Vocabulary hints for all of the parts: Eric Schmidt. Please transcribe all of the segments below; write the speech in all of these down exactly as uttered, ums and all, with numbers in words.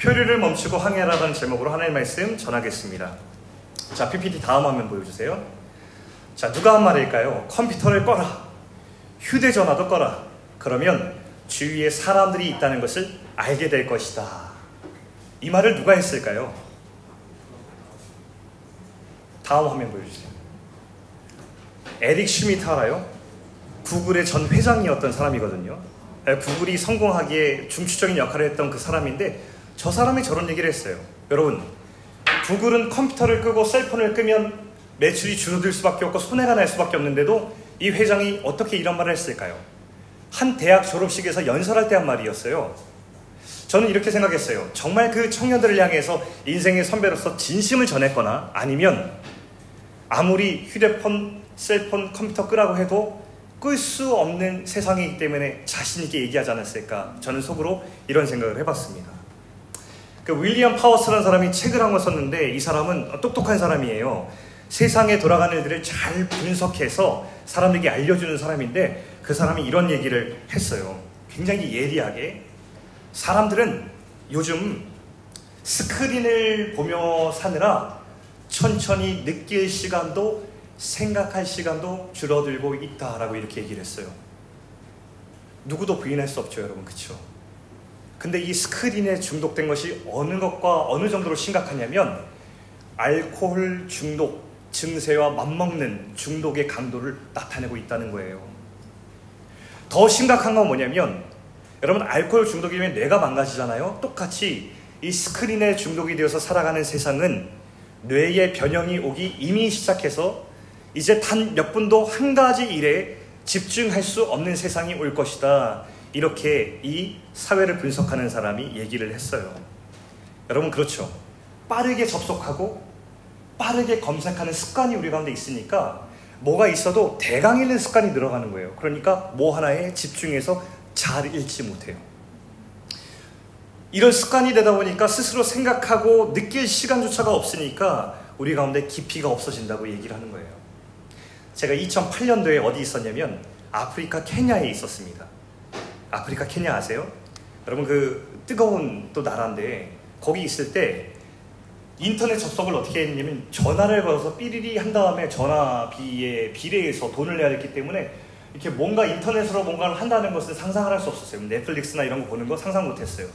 표류를 멈추고 항해라는 제목으로 하나님의 말씀 전하겠습니다. 자, 피피티 다음 화면 보여주세요. 자, 누가 한 말일까요? 컴퓨터를 꺼라, 휴대전화도 꺼라. 그러면 주위에 사람들이 있다는 것을 알게 될 것이다. 이 말을 누가 했을까요? 다음 화면 보여주세요. 에릭 슈미트 알아요? 구글의 전 회장이었던 사람이거든요. 구글이 성공하기에 중추적인 역할을 했던 그 사람인데 저 사람이 저런 얘기를 했어요. 여러분, 구글은 컴퓨터를 끄고 셀폰을 끄면 매출이 줄어들 수밖에 없고 손해가 날 수밖에 없는데도 이 회장이 어떻게 이런 말을 했을까요? 한 대학 졸업식에서 연설할 때 한 말이었어요. 저는 이렇게 생각했어요. 정말 그 청년들을 향해서 인생의 선배로서 진심을 전했거나 아니면 아무리 휴대폰, 셀폰, 컴퓨터 끄라고 해도 끌 수 없는 세상이기 때문에 자신있게 얘기하지 않았을까, 저는 속으로 이런 생각을 해봤습니다. 그 윌리엄 파워스라는 사람이 책을 한 권 썼는데 이 사람은 똑똑한 사람이에요. 세상에 돌아가는 일들을 잘 분석해서 사람에게 알려주는 사람인데 그 사람이 이런 얘기를 했어요. 굉장히 예리하게. 사람들은 요즘 스크린을 보며 사느라 천천히 느낄 시간도 생각할 시간도 줄어들고 있다라고 이렇게 얘기를 했어요. 누구도 부인할 수 없죠, 여러분. 그렇죠? 근데 이 스크린에 중독된 것이 어느 것과 어느 정도로 심각하냐면 알코올 중독, 증세와 맞먹는 중독의 강도를 나타내고 있다는 거예요. 더 심각한 건 뭐냐면 여러분, 알코올 중독이면 뇌가 망가지잖아요. 똑같이 이 스크린에 중독이 되어서 살아가는 세상은 뇌의 변형이 오기 이미 시작해서 이제 단 몇 분도 한 가지 일에 집중할 수 없는 세상이 올 것이다. 이렇게 이 사회를 분석하는 사람이 얘기를 했어요. 여러분, 그렇죠. 빠르게 접속하고 빠르게 검색하는 습관이 우리 가운데 있으니까 뭐가 있어도 대강 읽는 습관이 늘어가는 거예요. 그러니까 뭐 하나에 집중해서 잘 읽지 못해요. 이런 습관이 되다 보니까 스스로 생각하고 느낄 시간조차가 없으니까 우리 가운데 깊이가 없어진다고 얘기를 하는 거예요. 제가 이천팔 년도에 어디 있었냐면 아프리카 케냐에 있었습니다. 아프리카 케냐 아세요? 여러분, 그 뜨거운 또 나라인데 거기 있을 때 인터넷 접속을 어떻게 했냐면 전화를 걸어서 삐리리 한 다음에 전화비에 비례해서 돈을 내야 했기 때문에 이렇게 뭔가 인터넷으로 뭔가를 한다는 것은 상상을 할 수 없었어요. 넷플릭스나 이런 거 보는 거 상상 못 했어요.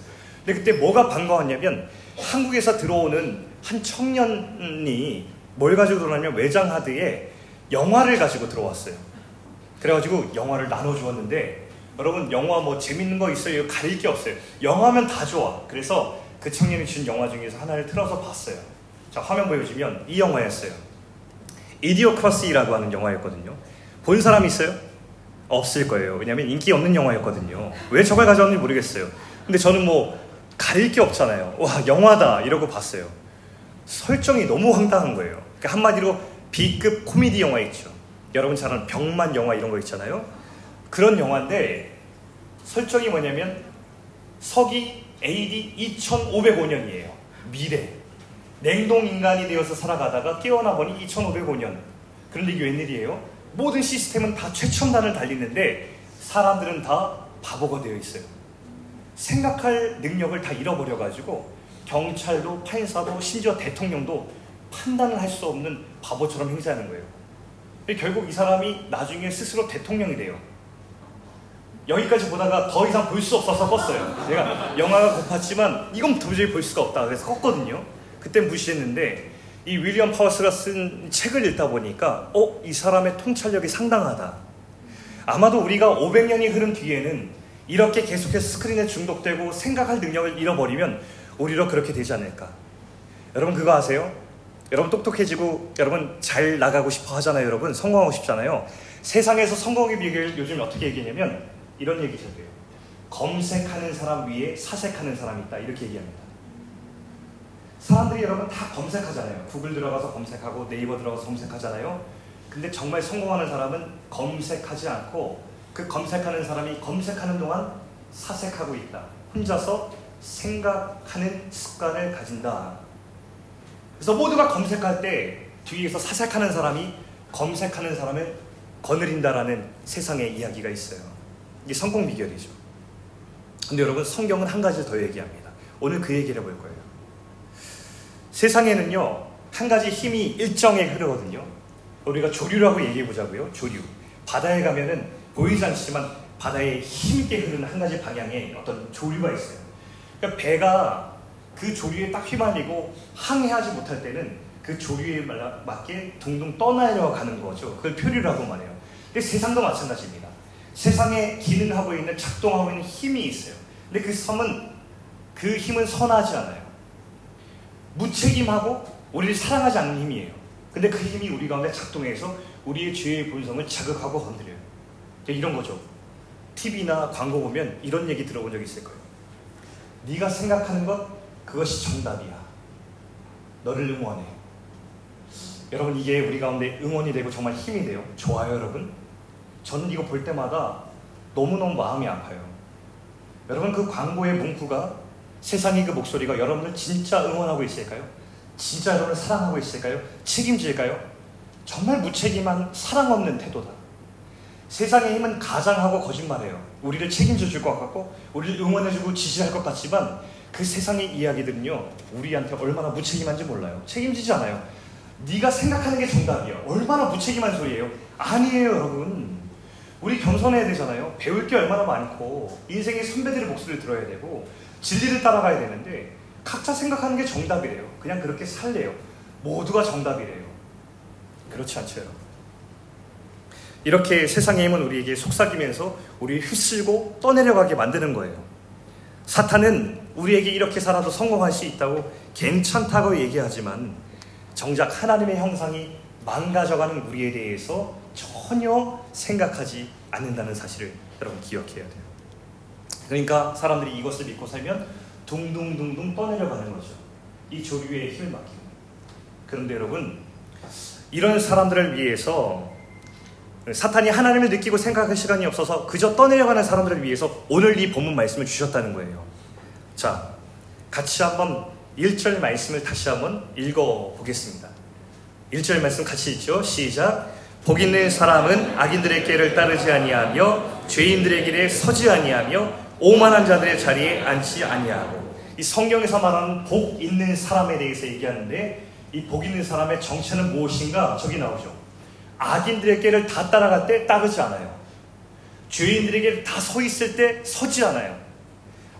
근데 그때 뭐가 반가웠냐면 한국에서 들어오는 한 청년이 뭘 가지고 들어오냐면 외장하드에 영화를 가지고 들어왔어요. 그래가지고 영화를 나눠주었는데 여러분, 영화 뭐 재밌는 거 있어요? 가릴 게 없어요. 영화면 다 좋아. 그래서 그 청년이 준 영화 중에서 하나를 틀어서 봤어요. 자, 화면 보여주면 이 영화였어요. 이디오크라시라고 하는 영화였거든요. 본 사람 있어요? 없을 거예요. 왜냐면 인기 없는 영화였거든요. 왜 저걸 가져왔는지 모르겠어요. 근데 저는 뭐 가릴 게 없잖아요. 와, 영화다 이러고 봤어요. 설정이 너무 황당한 거예요. 그러니까 한마디로 B급 코미디 영화 있죠. 여러분 잘 아는 병만 영화 이런 거 있잖아요. 그런 영화인데 설정이 뭐냐면 서기 에이디 이천오백오 년이에요. 미래. 냉동인간이 되어서 살아가다가 깨어나 보니 이천오백오 년. 그런데 이게 웬일이에요? 모든 시스템은 다 최첨단을 달리는데 사람들은 다 바보가 되어 있어요. 생각할 능력을 다 잃어버려가지고 경찰도 판사도 심지어 대통령도 판단을 할 수 없는 바보처럼 행세하는 거예요. 결국 이 사람이 나중에 스스로 대통령이 돼요. 여기까지 보다가 더 이상 볼 수 없어서 껐어요. 내가 영화가 고팠지만 이건 도저히 볼 수가 없다. 그래서 껐거든요. 그때 무시했는데 이 윌리엄 파워스가 쓴 책을 읽다 보니까 어? 이 사람의 통찰력이 상당하다. 아마도 우리가 오백 년이 흐른 뒤에는 이렇게 계속해서 스크린에 중독되고 생각할 능력을 잃어버리면 오히려 그렇게 되지 않을까. 여러분, 그거 아세요? 여러분 똑똑해지고 여러분 잘 나가고 싶어 하잖아요. 여러분 성공하고 싶잖아요. 세상에서 성공의 비결 요즘 어떻게 얘기하냐면 이런 얘기죠. 검색하는 사람 위에 사색하는 사람이 있다. 이렇게 얘기합니다. 사람들이 여러분 다 검색하잖아요. 구글 들어가서 검색하고 네이버 들어가서 검색하잖아요. 근데 정말 성공하는 사람은 검색하지 않고 그 검색하는 사람이 검색하는 동안 사색하고 있다. 혼자서 생각하는 습관을 가진다. 그래서 모두가 검색할 때 뒤에서 사색하는 사람이 검색하는 사람을 거느린다라는 세상의 이야기가 있어요. 이게 성공 비결이죠. 근데 여러분, 성경은 한 가지 더 얘기합니다. 오늘 그 얘기를 해볼 거예요. 세상에는요, 한 가지 힘이 일정에 흐르거든요. 우리가 조류라고 얘기해보자고요. 조류. 바다에 가면은 보이지 않지만 바다에 힘있게 흐르는 한 가지 방향에 어떤 조류가 있어요. 그러니까 배가 그 조류에 딱 휘말리고 항해하지 못할 때는 그 조류에 맞게 둥둥 떠내려가는 거죠. 그걸 표류라고 말해요. 근데 세상도 마찬가지입니다. 세상에 기능하고 있는, 작동하고 있는 힘이 있어요. 근데 그 섬은, 그 힘은 선하지 않아요. 무책임하고 우리를 사랑하지 않는 힘이에요. 근데 그 힘이 우리 가운데 작동해서 우리의 죄의 본성을 자극하고 건드려요. 이런 거죠. 티비나 광고 보면 이런 얘기 들어본 적 있을 거예요. 네가 생각하는 것, 그것이 정답이야. 너를 응원해. 여러분, 이게 우리 가운데 응원이 되고 정말 힘이 돼요. 좋아요, 여러분? 저는 이거 볼 때마다 너무너무 마음이 아파요. 여러분, 그 광고의 문구가, 세상의 그 목소리가 여러분을 진짜 응원하고 있을까요? 진짜 여러분을 사랑하고 있을까요? 책임질까요? 정말 무책임한 사랑 없는 태도다. 세상의 힘은 가장하고 거짓말해요. 우리를 책임져 줄 것 같고 우리를 응원해주고 지지할 것 같지만 그 세상의 이야기들은요, 우리한테 얼마나 무책임한지 몰라요. 책임지지 않아요. 네가 생각하는 게 정답이야. 얼마나 무책임한 소리예요. 아니에요, 여러분. 우리 겸손해야 되잖아요. 배울 게 얼마나 많고 인생의 선배들의 목소리를 들어야 되고 진리를 따라가야 되는데 각자 생각하는 게 정답이래요. 그냥 그렇게 살래요. 모두가 정답이래요. 그렇지 않죠, 여러분. 이렇게 세상의 힘은 우리에게 속삭이면서 우리를 휩쓸고 떠내려가게 만드는 거예요. 사탄은 우리에게 이렇게 살아도 성공할 수 있다고 괜찮다고 얘기하지만 정작 하나님의 형상이 망가져가는 우리에 대해서 전혀 생각하지 않는다는 사실을 여러분 기억해야 돼요. 그러니까 사람들이 이것을 믿고 살면 둥둥둥둥 떠내려가는 거죠. 이 조류의 힘을 맡기고. 그런데 여러분, 이런 사람들을 위해서 사탄이 하나님을 느끼고 생각할 시간이 없어서 그저 떠내려가는 사람들을 위해서 오늘 이 본문 말씀을 주셨다는 거예요. 자, 같이 한번 일 절 말씀을 다시 한번 읽어보겠습니다. 일 절 말씀 같이 읽죠. 시작. 복 있는 사람은 악인들의 길을 따르지 아니하며 죄인들의 길에 서지 아니하며 오만한 자들의 자리에 앉지 아니하고. 이 성경에서 말하는 복 있는 사람에 대해서 얘기하는데 이 복 있는 사람의 정체는 무엇인가? 저기 나오죠. 악인들의 길을 다 따라갈 때 따르지 않아요. 죄인들의 길을 다 서 있을 때 서지 않아요.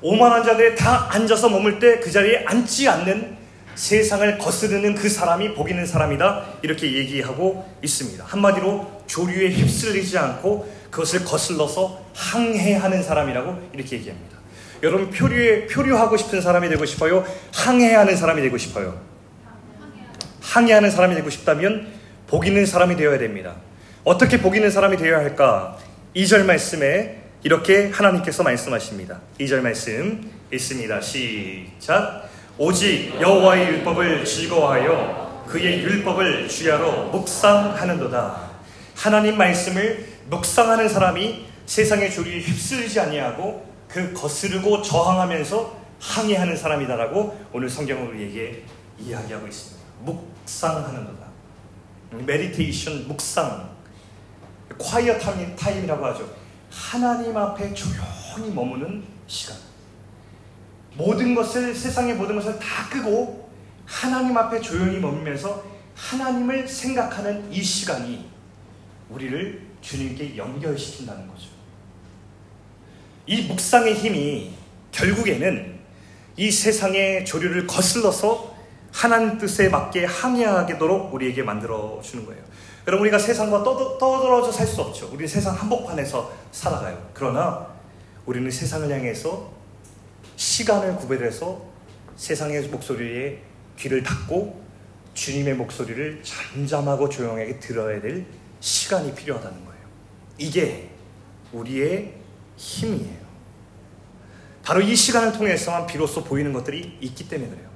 오만한 자들에 다 앉아서 머물 때 그 자리에 앉지 않는, 세상을 거스르는 그 사람이 복 있는 사람이다, 이렇게 얘기하고 있습니다. 한마디로 조류에 휩쓸리지 않고 그것을 거슬러서 항해하는 사람이라고 이렇게 얘기합니다. 여러분, 표류에, 표류하고 싶은 사람이 되고 싶어요? 항해하는 사람이 되고 싶어요? 항해하는 사람이 되고 싶다면 복 있는 사람이 되어야 됩니다. 어떻게 복 있는 사람이 되어야 할까? 이 절 말씀에 이렇게 하나님께서 말씀하십니다. 이 절 말씀 있습니다. 시작. 오직 여호와의 율법을 즐거워하여 그의 율법을 주야로 묵상하는도다. 하나님 말씀을 묵상하는 사람이 세상의 조류에 휩쓸리지 아니하고 그 거스르고 저항하면서 항해하는 사람이다라고 오늘 성경은 우리에게 이야기하고 있습니다. 묵상하는도다. 메디테이션, 묵상, 콰이어 타임, 타임이라고 하죠. 하나님 앞에 조용히 머무는 시간. 모든 것을, 세상의 모든 것을 다 끄고 하나님 앞에 조용히 머물면서 하나님을 생각하는 이 시간이 우리를 주님께 연결시킨다는 거죠. 이 묵상의 힘이 결국에는 이 세상의 조류를 거슬러서 하나님 뜻에 맞게 항해하도록 우리에게 만들어주는 거예요. 여러분, 우리가 세상과 떠, 떠들어져 살 수 없죠. 우리는 세상 한복판에서 살아가요. 그러나 우리는 세상을 향해서 시간을 구별해서 세상의 목소리에 귀를 닫고 주님의 목소리를 잠잠하고 조용하게 들어야 될 시간이 필요하다는 거예요. 이게 우리의 힘이에요. 바로 이 시간을 통해서만 비로소 보이는 것들이 있기 때문에 그래요.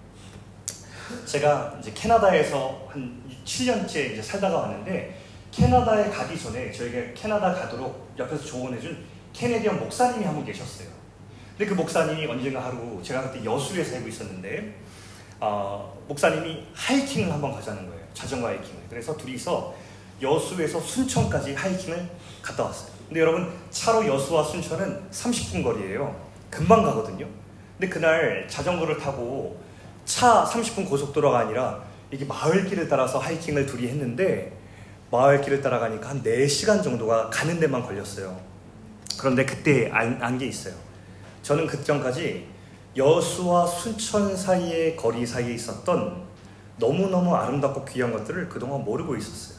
제가 이제 캐나다에서 한 칠 년째 이제 살다가 왔는데, 캐나다에 가기 전에 저에게 캐나다 가도록 옆에서 조언해준 캐네디언 목사님이 한 분 계셨어요. 근데 그 목사님이 언젠가 하루, 제가 그때 여수에 살고 있었는데, 어, 목사님이 하이킹을 한번 가자는 거예요. 자전거 하이킹을. 그래서 둘이서 여수에서 순천까지 하이킹을 갔다 왔어요. 근데 여러분, 차로 여수와 순천은 삼십 분 거리예요. 금방 가거든요. 근데 그날 자전거를 타고 차 삼십 분 고속도로가 아니라 이게 마을길을 따라서 하이킹을 둘이 했는데, 마을길을 따라가니까 한 네 시간 정도가 가는 데만 걸렸어요. 그런데 그때 안, 안 게 있어요. 저는 그 전까지 여수와 순천 사이의 거리 사이에 있었던 너무너무 아름답고 귀한 것들을 그동안 모르고 있었어요.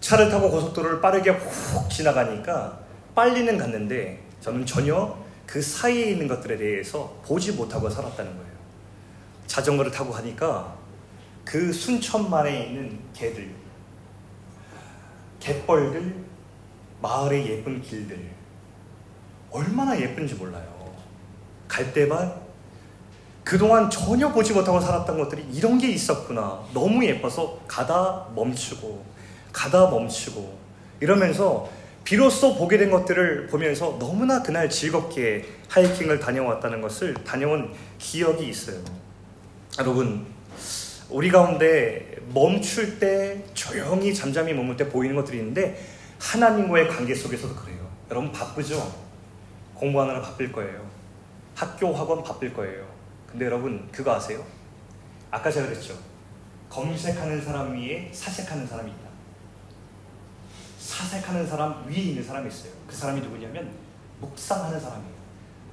차를 타고 고속도로를 빠르게 훅 지나가니까 빨리는 갔는데 저는 전혀 그 사이에 있는 것들에 대해서 보지 못하고 살았다는 거예요. 자전거를 타고 가니까 그 순천만에 있는 개들, 갯벌들, 마을의 예쁜 길들, 얼마나 예쁜지 몰라요. 갈대밭, 그동안 전혀 보지 못하고 살았던 것들이 이런 게 있었구나. 너무 예뻐서 가다 멈추고 가다 멈추고 이러면서 비로소 보게 된 것들을 보면서 너무나 그날 즐겁게 하이킹을 다녀왔다는 것을 다녀온 기억이 있어요. 여러분, 우리 가운데 멈출 때, 조용히 잠잠히 머물 때 보이는 것들이 있는데 하나님과의 관계 속에서도 그래요. 여러분 바쁘죠? 공부하느라 바쁠 거예요. 학교, 학원 바쁠 거예요. 근데 여러분 그거 아세요? 아까 제가 그랬죠. 검색하는 사람 위에 사색하는 사람이 있다. 사색하는 사람 위에 있는 사람이 있어요. 그 사람이 누구냐면 묵상하는 사람이에요.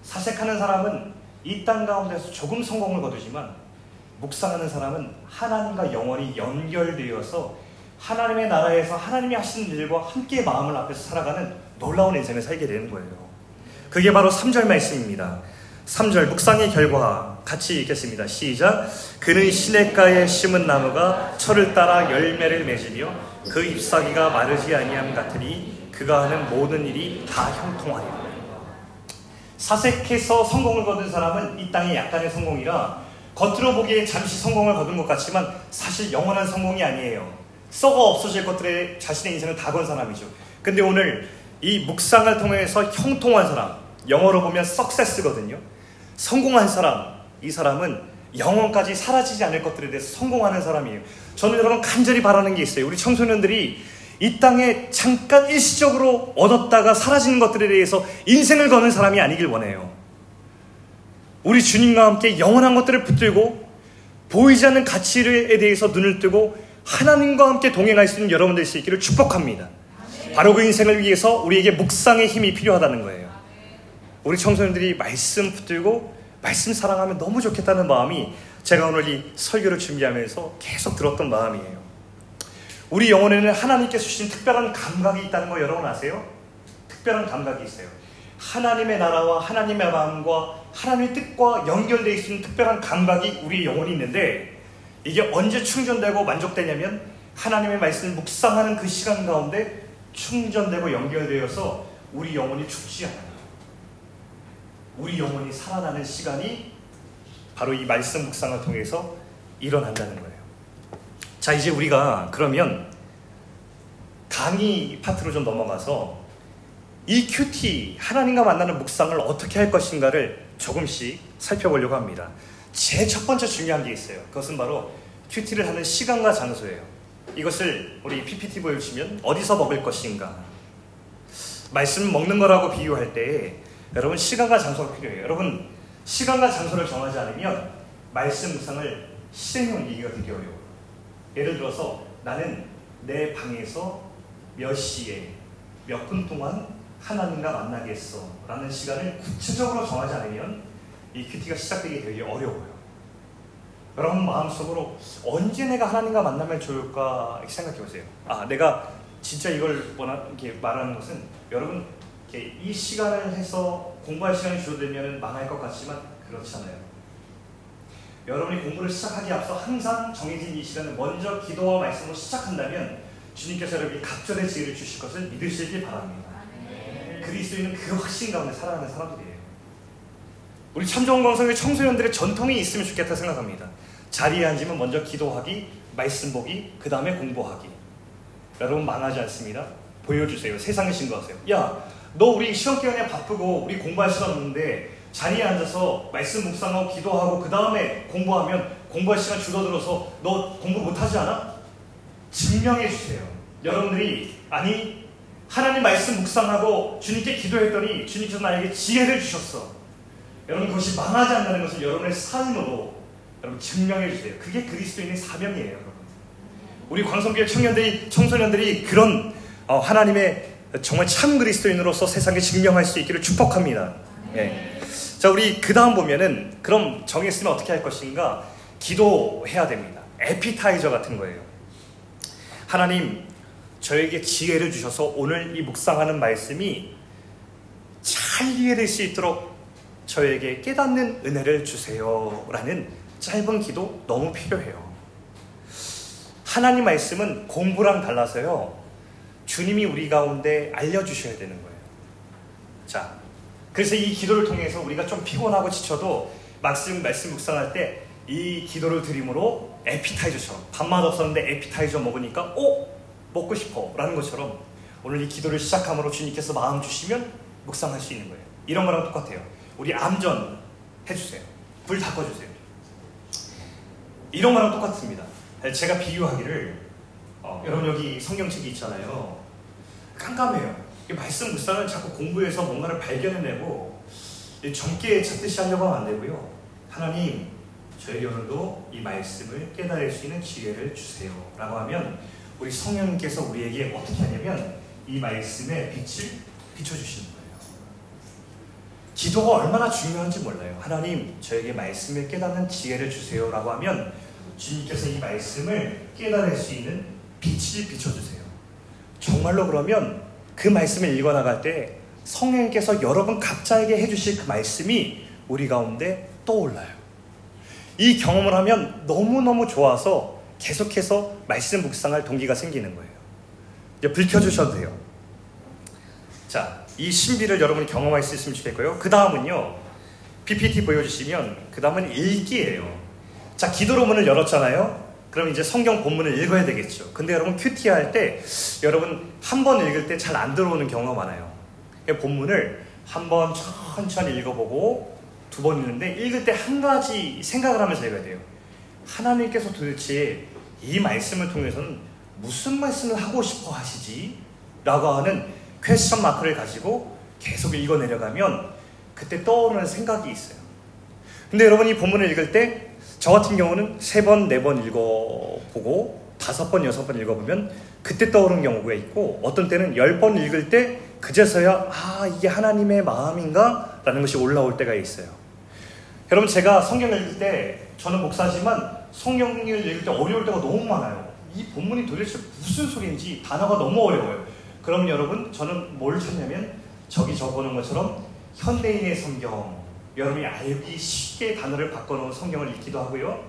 사색하는 사람은 이 땅 가운데서 조금 성공을 거두지만, 묵상하는 사람은 하나님과 영원히 연결되어서 하나님의 나라에서 하나님이 하시는 일과 함께 마음을 앞에서 살아가는 놀라운 인생을 살게 되는 거예요. 그게 바로 삼 절 말씀입니다. 삼 절 묵상의 결과 같이 읽겠습니다. 시작. 그는 시냇가에 심은 나무가 철을 따라 열매를 맺으며 그 잎사귀가 마르지 아니함 같으니 그가 하는 모든 일이 다 형통하리라. 사색해서 성공을 거둔 사람은 이 땅의 약간의 성공이라 겉으로 보기에 잠시 성공을 거둔 것 같지만 사실 영원한 성공이 아니에요. 썩어 없어질 것들에 자신의 인생을 다 건 사람이죠. 근데 오늘 이 묵상을 통해서 형통한 사람, 영어로 보면 success거든요. 성공한 사람, 이 사람은 영원까지 사라지지 않을 것들에 대해서 성공하는 사람이에요. 저는 여러분 간절히 바라는 게 있어요. 우리 청소년들이 이 땅에 잠깐 일시적으로 얻었다가 사라지는 것들에 대해서 인생을 거는 사람이 아니길 원해요. 우리 주님과 함께 영원한 것들을 붙들고 보이지 않는 가치에 대해서 눈을 뜨고 하나님과 함께 동행할 수 있는 여러분들이 있기를 축복합니다. 바로 그 인생을 위해서 우리에게 묵상의 힘이 필요하다는 거예요. 우리 청소년들이 말씀 붙들고 말씀 사랑하면 너무 좋겠다는 마음이 제가 오늘 이 설교를 준비하면서 계속 들었던 마음이에요. 우리 영혼에는 하나님께서 주신 특별한 감각이 있다는 거 여러분 아세요? 특별한 감각이 있어요. 하나님의 나라와 하나님의 마음과 하나님의 뜻과 연결되어 있는 특별한 감각이 우리의 영혼이 있는데, 이게 언제 충전되고 만족되냐면 하나님의 말씀을 묵상하는 그 시간 가운데 충전되고 연결되어서 우리 영혼이 죽지 않아요. 우리 영혼이 살아나는 시간이 바로 이 말씀 묵상을 통해서 일어난다는 거예요. 자, 이제 우리가 그러면 강의 파트로 좀 넘어가서 이 큐티, 하나님과 만나는 묵상을 어떻게 할 것인가를 조금씩 살펴보려고 합니다. 제 첫 번째 중요한 게 있어요. 그것은 바로 큐티를 하는 시간과 장소예요. 이것을 우리 피피티 보여주시면 어디서 먹을 것인가. 말씀 먹는 거라고 비유할 때 여러분 시간과 장소가 필요해요. 여러분 시간과 장소를 정하지 않으면 말씀 묵상을 실행에 옮기기가 되게 어려워요. 예를 들어서 나는 내 방에서 몇 시에 몇 분 동안 하나님과 만나겠어 라는 시간을 구체적으로 정하지 않으면 이 큐티가 시작되기 되게 어려워요. 여러분 마음속으로 언제 내가 하나님과 만나면 좋을까 이렇게 생각해보세요. 아, 내가 진짜 이걸 원하, 이렇게 말하는 것은 여러분 이렇게 이 시간을 해서 공부할 시간이 줄어들면 망할 것 같지만 그렇지 않아요. 여러분이 공부를 시작하기에 앞서 항상 정해진 이 시간을 먼저 기도와 말씀으로 시작한다면 주님께서 여러분이 갑절의 지혜를 주실 것을 믿으시길 바랍니다. 그리스도인은 그 확신 가운데 살아가는 사람들이에요. 우리 참정광성의 청소년들의 전통이 있으면 좋겠다 생각합니다. 자리에 앉으면 먼저 기도하기, 말씀 보기, 그 다음에 공부하기. 여러분 망하지 않습니다. 보여주세요. 세상에 신고하세요. 야, 너 우리 시험 기간에 바쁘고 우리 공부할 시간 없는데 자리에 앉아서 말씀 묵상하고 기도하고 그 다음에 공부하면 공부할 시간 줄어들어서 너 공부 못하지 않아? 증명해주세요. 여러분들이 아니 하나님 말씀 묵상하고 주님께 기도했더니 주님께서 나에게 지혜를 주셨어. 여러분 그것이 망하지 않는다는 것을 여러분의 삶으로 여러분 증명해 주세요. 그게 그리스도인의 사명이에요, 여러분. 우리 광성교회 청년들이 청소년들이 그런 어, 하나님의 정말 참 그리스도인으로서 세상에 증명할 수 있기를 축복합니다. 네. 자, 우리 그 다음 보면은 그럼 정했으면 어떻게 할 것인가? 기도해야 됩니다. 에피타이저 같은 거예요. 하나님, 저에게 지혜를 주셔서 오늘 이 묵상하는 말씀이 잘 이해될 수 있도록 저에게 깨닫는 은혜를 주세요 라는 짧은 기도 너무 필요해요. 하나님 말씀은 공부랑 달라서요, 주님이 우리 가운데 알려주셔야 되는 거예요. 자, 그래서 이 기도를 통해서 우리가 좀 피곤하고 지쳐도 말씀, 말씀 묵상할 때 이 기도를 드림으로 에피타이저처럼, 밥맛 없었는데 에피타이저 먹으니까 오! 먹고 싶어! 라는 것처럼 오늘 이 기도를 시작함으로 주님께서 마음 주시면 묵상할 수 있는 거예요. 이런 거랑 똑같아요. 우리 암전 해주세요. 불 닦아주세요. 이런 거랑 똑같습니다. 제가 비유하기를, 어, 여러분 여기 성경책이 있잖아요. 깜깜해요. 말씀 묵상은 자꾸 공부해서 뭔가를 발견해내고 점괘 찾듯이 하려고 하면 안 되고요. 하나님, 저희 오늘도 이 말씀을 깨달을 수 있는 지혜를 주세요 라고 하면 우리 성령님께서 우리에게 어떻게 하냐면 이 말씀에 빛을 비춰주시는 거예요. 기도가 얼마나 중요한지 몰라요. 하나님, 저에게 말씀을 깨닫는 지혜를 주세요 라고 하면 주님께서 이 말씀을 깨달을 수 있는 빛을 비춰주세요. 정말로 그러면 그 말씀을 읽어나갈 때 성령님께서 여러분 각자에게 해주실 그 말씀이 우리 가운데 떠올라요. 이 경험을 하면 너무너무 좋아서 계속해서 말씀 묵상할 동기가 생기는 거예요. 이제 불 켜주셔도 돼요. 자, 이 신비를 여러분이 경험할 수 있으면 좋겠고요. 그 다음은요, 피피티 보여주시면 그 다음은 읽기예요. 자, 기도로 문을 열었잖아요. 그럼 이제 성경 본문을 읽어야 되겠죠. 근데 여러분 큐티 할 때 여러분 한 번 읽을 때 잘 안 들어오는 경우가 많아요. 본문을 한 번 천천히 읽어보고 두 번 읽는데 읽을 때 한 가지 생각을 하면서 읽어야 돼요. 하나님께서 도대체 이 말씀을 통해서는 무슨 말씀을 하고 싶어 하시지? 라고 하는 퀘스천 마크를 가지고 계속 읽어내려가면 그때 떠오르는 생각이 있어요. 근데 여러분 이 본문을 읽을 때 저 같은 경우는 세 번, 네 번 읽어보고 다섯 번, 여섯 번 읽어보면 그때 떠오르는 경우가 있고 어떤 때는 열 번 읽을 때 그제서야 아, 이게 하나님의 마음인가? 라는 것이 올라올 때가 있어요. 여러분 제가 성경을 읽을 때 저는 목사지만 성경을 읽을 때 어려울 때가 너무 많아요. 이 본문이 도대체 무슨 소리인지 단어가 너무 어려워요. 그럼 여러분 저는 뭘 찾냐면 저기 적어놓은 것처럼 현대인의 성경, 여러분이 알기 쉽게 단어를 바꿔놓은 성경을 읽기도 하고요.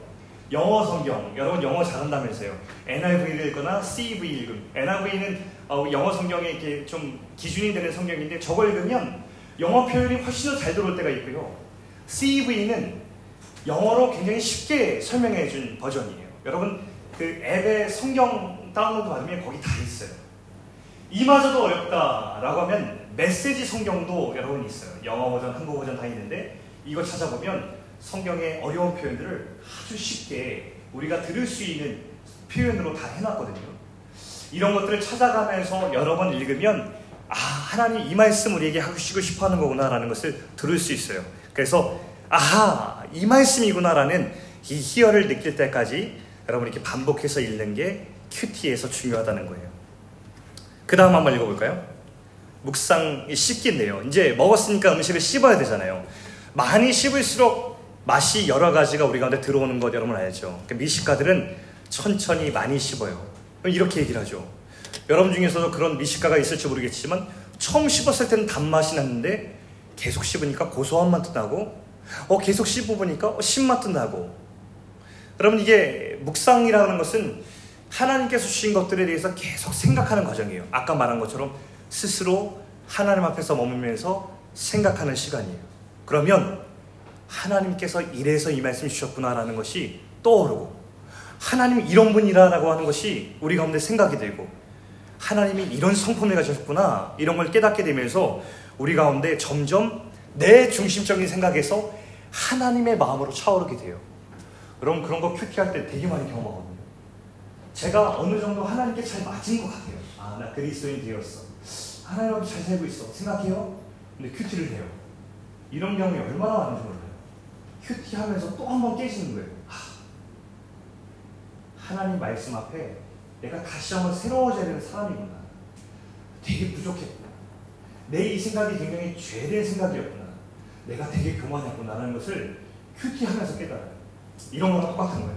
영어 성경, 여러분 영어 잘한다면서요. 엔아이브이를 읽거나 씨이브이 읽음. 엔아이브이는 어, 영어 성경에 이렇게 좀 기준이 되는 성경인데 저걸 읽으면 영어 표현이 훨씬 더 잘 들어올 때가 있고요. 씨이브이는 영어로 굉장히 쉽게 설명해준 버전이에요. 여러분 그 앱에 성경 다운로드 받으면 거기 다 있어요. 이마저도 어렵다라고 하면 메시지 성경도 여러분 있어요. 영어 버전, 한국어 버전 다 있는데 이거 찾아보면 성경의 어려운 표현들을 아주 쉽게 우리가 들을 수 있는 표현으로 다 해놨거든요. 이런 것들을 찾아가면서 여러 번 읽으면 아, 하나님 이 말씀 우리에게 하시고 싶어하는 거구나 라는 것을 들을 수 있어요. 그래서 아하, 이 말씀이구나 라는 이 희열을 느낄 때까지 여러분 이렇게 반복해서 읽는 게 큐티에서 중요하다는 거예요. 그 다음 한번 읽어볼까요? 묵상이 씹기인데요. 이제 먹었으니까 음식을 씹어야 되잖아요. 많이 씹을수록 맛이 여러 가지가 우리 가운데 들어오는 것 여러분 알죠. 그러니까 미식가들은 천천히 많이 씹어요. 그럼 이렇게 얘기를 하죠. 여러분 중에서도 그런 미식가가 있을지 모르겠지만 처음 씹었을 때는 단맛이 났는데 계속 씹으니까 고소한 맛도 나고 어 계속 씹어보니까 어, 신맛도 나고. 여러분 이게 묵상이라는 것은 하나님께서 주신 것들에 대해서 계속 생각하는 과정이에요. 아까 말한 것처럼 스스로 하나님 앞에서 머물면서 생각하는 시간이에요. 그러면 하나님께서 이래서 이 말씀 주셨구나라는 것이 떠오르고 하나님 이런 분이라고 하는 것이 우리 가운데 생각이 들고 하나님이 이런 성품을 가지셨구나 이런 걸 깨닫게 되면서 우리 가운데 점점 내 중심적인 생각에서 하나님의 마음으로 차오르게 돼요. 여러분 그런 거 큐티할 때 되게 많이 경험하거든요. 제가 어느 정도 하나님께 잘 맞은 것 같아요. 아, 나 그리스도인 되었어. 하나님하고 잘 살고 있어. 생각해요? 근데 큐티를 해요. 이런 경우에 얼마나 많은지 몰라요. 큐티 하면서 또 한 번 깨지는 거예요. 하, 하나님 말씀 앞에 내가 다시 한번 새로워져야 되는 사람이구나. 되게 부족했구나. 내 이 생각이 굉장히 죄된 생각이었구나. 내가 되게 교만했구나라는 것을 큐티 하면서 깨달아요. 이런 거랑 똑같은 거예요.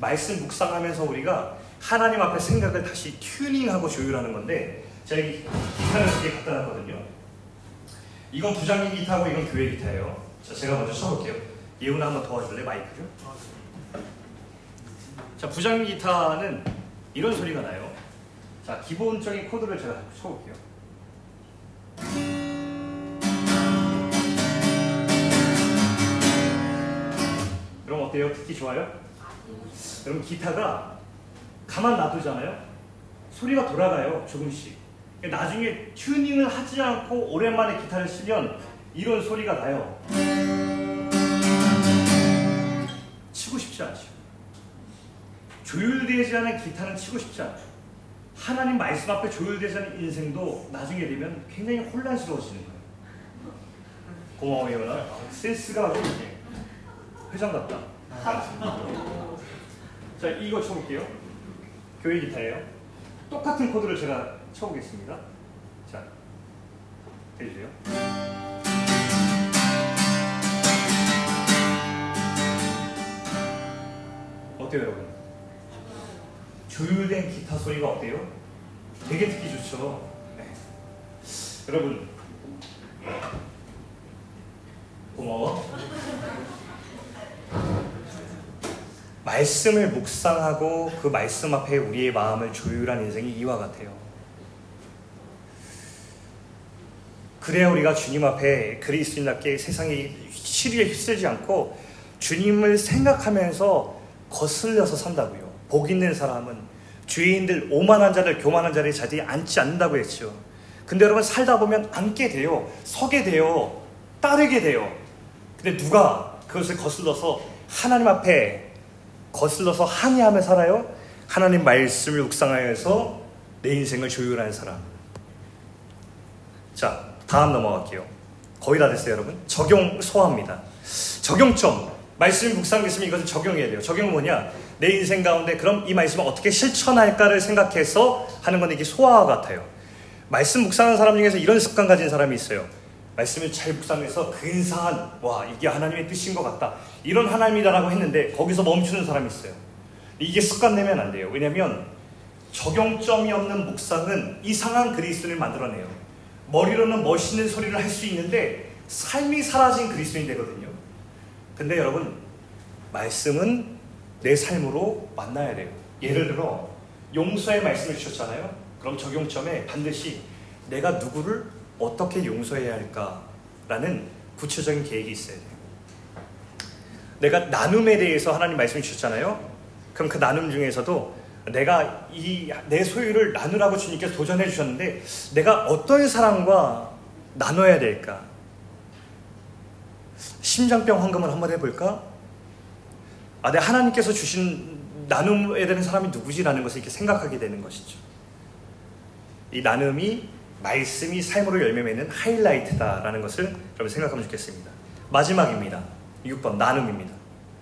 말씀 묵상하면서 우리가 하나님 앞에 생각을 다시 튜닝하고 조율하는 건데, 제가 이 기타를 두 개 갖다 놨거든요. 이건 부장님 기타고 이건 교회 기타예요. 자, 제가 먼저 쳐볼게요. 예훈아 한번 도와줄래? 마이크죠? 자, 부장님 기타는 이런 소리가 나요. 자, 기본적인 코드를 제가 쳐볼게요. 그럼 어때요? 듣기 좋아요? 여러분, 기타가 가만 놔두잖아요? 소리가 돌아가요, 조금씩. 나중에 튜닝을 하지 않고 오랜만에 기타를 치면 이런 소리가 나요. 치고 싶지 않죠. 조율되지 않은 기타는 치고 싶지 않죠. 하나님 말씀 앞에 조율되지 않은 인생도 나중에 되면 굉장히 혼란스러워지는 거예요. 고마워, 예원아. 센스가 아주 회장 같다. 자, 이거 쳐볼게요. 교회 기타예요. 똑같은 코드를 제가 쳐보겠습니다. 자, 해주세요. 어때요, 여러분? 조율된 기타 소리가 어때요? 되게 듣기 좋죠? 네. 여러분, 고마워. 말씀을 묵상하고 그 말씀 앞에 우리의 마음을 조율한 인생이 이와 같아요. 그래야 우리가 주님 앞에 그리스도인답게 세상의 시류에 휩쓸지 않고 주님을 생각하면서 거슬려서 산다고요. 복 있는 사람은 죄인들, 오만한 자를, 교만한 자를 자리에 앉지 않는다고 했죠. 근데 여러분, 살다 보면 앉게 돼요. 서게 돼요. 따르게 돼요. 근데 누가 그것을 거슬러서 하나님 앞에 거슬러서 항의하며 살아요? 하나님 말씀을 묵상하여서 내 인생을 조율하는 사람. 자, 다음 넘어갈게요. 거의 다 됐어요, 여러분. 적용 소화입니다. 적용점. 말씀을 묵상했으면 이것을 적용해야 돼요. 적용은 뭐냐? 내 인생 가운데 그럼 이 말씀을 어떻게 실천할까를 생각해서 하는 건 이게 소화와 같아요. 말씀 묵상하는 사람 중에서 이런 습관 가진 사람이 있어요. 말씀을 잘 묵상해서 근사한, 와, 이게 하나님의 뜻인 것 같다, 이런 하나님이다라고 했는데 거기서 멈추는 사람이 있어요. 이게 습관되면 안 돼요. 왜냐하면 적용점이 없는 묵상은 이상한 그리스도인을 만들어내요. 머리로는 멋있는 소리를 할 수 있는데 삶이 사라진 그리스도인이 되거든요. 근데 여러분, 말씀은 내 삶으로 만나야 돼요. 예를 들어 용서의 말씀을 주셨잖아요. 그럼 적용점에 반드시 내가 누구를 어떻게 용서해야 할까라는 구체적인 계획이 있어야 돼요. 내가 나눔에 대해서 하나님 말씀을 주셨잖아요. 그럼 그 나눔 중에서도 내가 이 내 소유를 나누라고 주님께서 도전해 주셨는데 내가 어떤 사람과 나눠야 될까? 심장병 환금을 한번 해볼까? 아, 내 하나님께서 주신 나눔에 대한 사람이 누구지라는 것을 이렇게 생각하게 되는 것이죠. 이 나눔이 말씀이 삶으로 열매 맺는 하이라이트다라는 것을 여러분 생각하면 좋겠습니다. 마지막입니다. 육 번, 나눔입니다.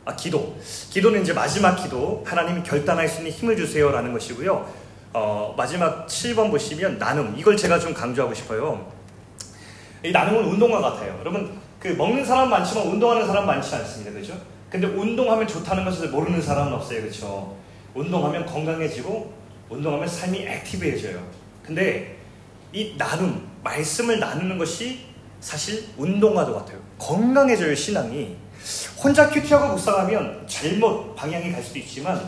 아, 기도. 기도는 이제 마지막 기도, 하나님이 결단할 수 있는 힘을 주세요라는 것이고요. 어, 마지막 칠 번 보시면 나눔. 이걸 제가 좀 강조하고 싶어요. 이 나눔은 운동과 같아요. 여러분, 그 먹는 사람 많지만 운동하는 사람 많지 않습니다. 그렇죠? 근데 운동하면 좋다는 것을 모르는 사람은 없어요. 그렇죠? 운동하면 건강해지고 운동하면 삶이 액티브해져요. 근데 이 나눔, 말씀을 나누는 것이 사실 운동과도 같아요. 건강해져요, 신앙이. 혼자 큐티하고 묵상하면 잘못 방향이 갈 수도 있지만,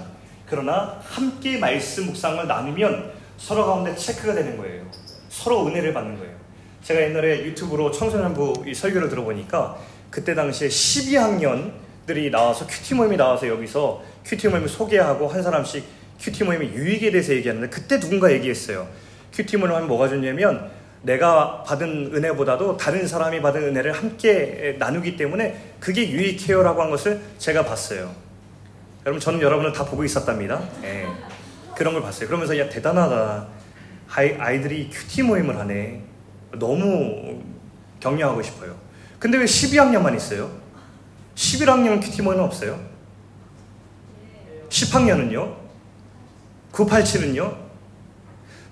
그러나 함께 말씀 묵상을 나누면 서로 가운데 체크가 되는 거예요. 서로 은혜를 받는 거예요. 제가 옛날에 유튜브로 청소년부 이 설교를 들어보니까 그때 당시에 십이 학년들이 나와서 큐티 모임이 나와서 여기서 큐티 모임을 소개하고 한 사람씩 큐티 모임의 유익에 대해서 얘기하는데, 그때 누군가 얘기했어요. 큐티 모임을 하면 뭐가 좋냐면 내가 받은 은혜보다도 다른 사람이 받은 은혜를 함께 나누기 때문에 그게 유익해요라고 한 것을 제가 봤어요. 여러분, 저는 여러분을 다 보고 있었답니다. 예, 그런 걸 봤어요. 그러면서 야, 대단하다. 아이들이 큐티 모임을 하네. 너무 격려하고 싶어요. 근데 왜 십이 학년만 있어요? 십일 학년 큐티모는 없어요? 십 학년은요? 구, 팔, 칠은요?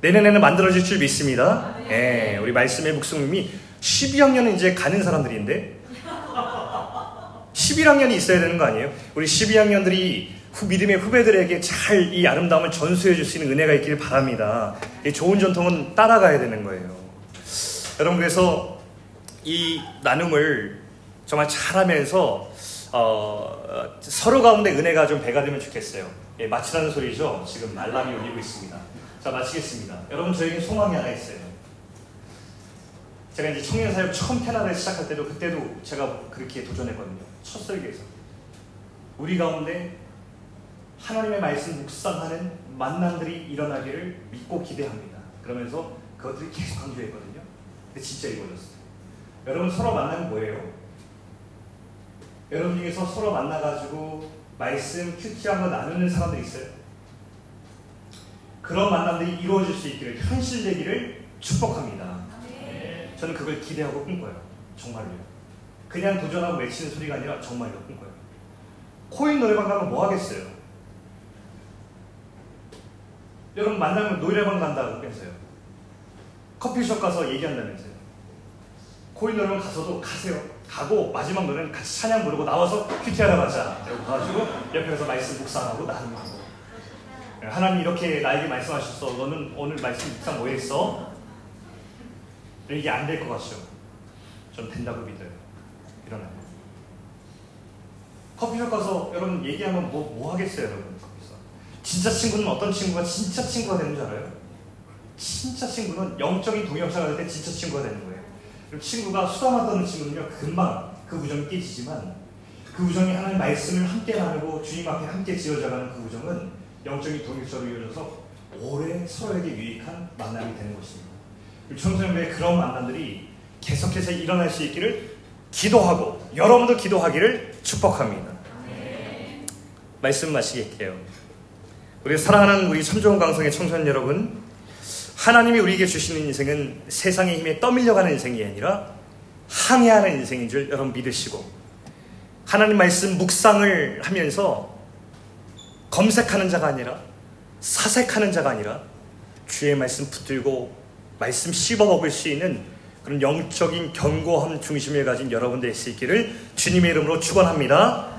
내년에는 만들어질 줄 믿습니다. 예, 우리 말씀의 목숨이 십이 학년은 이제 가는 사람들인데 십일 학년이 있어야 되는 거 아니에요? 우리 십이 학년들이 후, 믿음의 후배들에게 잘 이 아름다움을 전수해 줄 수 있는 은혜가 있기를 바랍니다. 이 좋은 전통은 따라가야 되는 거예요. 여러분, 그래서 이 나눔을 정말 잘하면서 어, 서로 가운데 은혜가 좀 배가 되면 좋겠어요. 예, 마치라는 소리죠. 지금 알람이 울리고 있습니다. 자, 마치겠습니다. 여러분, 저에게 소망이 하나 있어요. 제가 이제 청년사역 처음 캐나다에 시작할 때도 그때도 제가 그렇게 도전했거든요. 첫 설교에서 우리 가운데 하나님의 말씀 묵상하는 만남들이 일어나기를 믿고 기대합니다. 그러면서 그것들이 계속 강조했거든요. 근데 진짜 이루어졌어요. 여러분, 서로 만나면 뭐예요? 여러분 중에서 서로 만나가지고 말씀 큐티한 거 나누는 사람들이 있어요. 그런 만남들이 이루어질 수 있기를, 현실되기를 축복합니다. 네. 저는 그걸 기대하고 꿈꿔요. 정말로요. 그냥 도전하고 외치는 소리가 아니라 정말로 꿈꿔요. 코인 노래방 가면 뭐 하겠어요? 여러분, 만나면 노래방 간다고 해서요. 커피숍 가서 얘기한다면서요. 코인 노래방 가서도 가세요. 가고 마지막 노래는 같이 찬양 부르고 나와서 큐티하러 가자. 이러고 가지고 옆에서 말씀 묵상하고 나누고. 하나님 이렇게 나에게 말씀하셨어. 너는 오늘 말씀 묵상 뭐 했어? 이게 안 될 것 같죠? 전 된다고 믿어요. 일어나요. 커피숍 가서 여러분 얘기하면 뭐, 뭐 하겠어요, 여러분? 진짜 친구는 어떤 친구가 진짜 친구가 되는 줄 알아요? 진짜 친구는 영적인 동역자가 될 때 진짜 친구가 되는 거예요. 그리고 친구가 수다만 떠는 친구는요, 금방 그 우정이 깨지지만 그 우정이 하나님 말씀을 함께 나누고 주님 앞에 함께 지어져가는 그 우정은 영적인 동역자로 이어져서 오래 서로에게 유익한 만남이 되는 것입니다. 그리고 청소년부의 그런 만남들이 계속해서 일어날 수 있기를 기도하고 여러분도 기도하기를 축복합니다. 네. 말씀 마치겠게요. 우리 사랑하는 우리 참 좋은 강성의 청소년 여러분, 하나님이 우리에게 주시는 인생은 세상의 힘에 떠밀려가는 인생이 아니라 항해하는 인생인 줄 여러분 믿으시고, 하나님 말씀 묵상을 하면서 검색하는 자가 아니라 사색하는 자가 아니라 주의 말씀 붙들고 말씀 씹어먹을 수 있는 그런 영적인 견고함 중심을 가진 여러분 될 수 있기를 주님의 이름으로 축원합니다.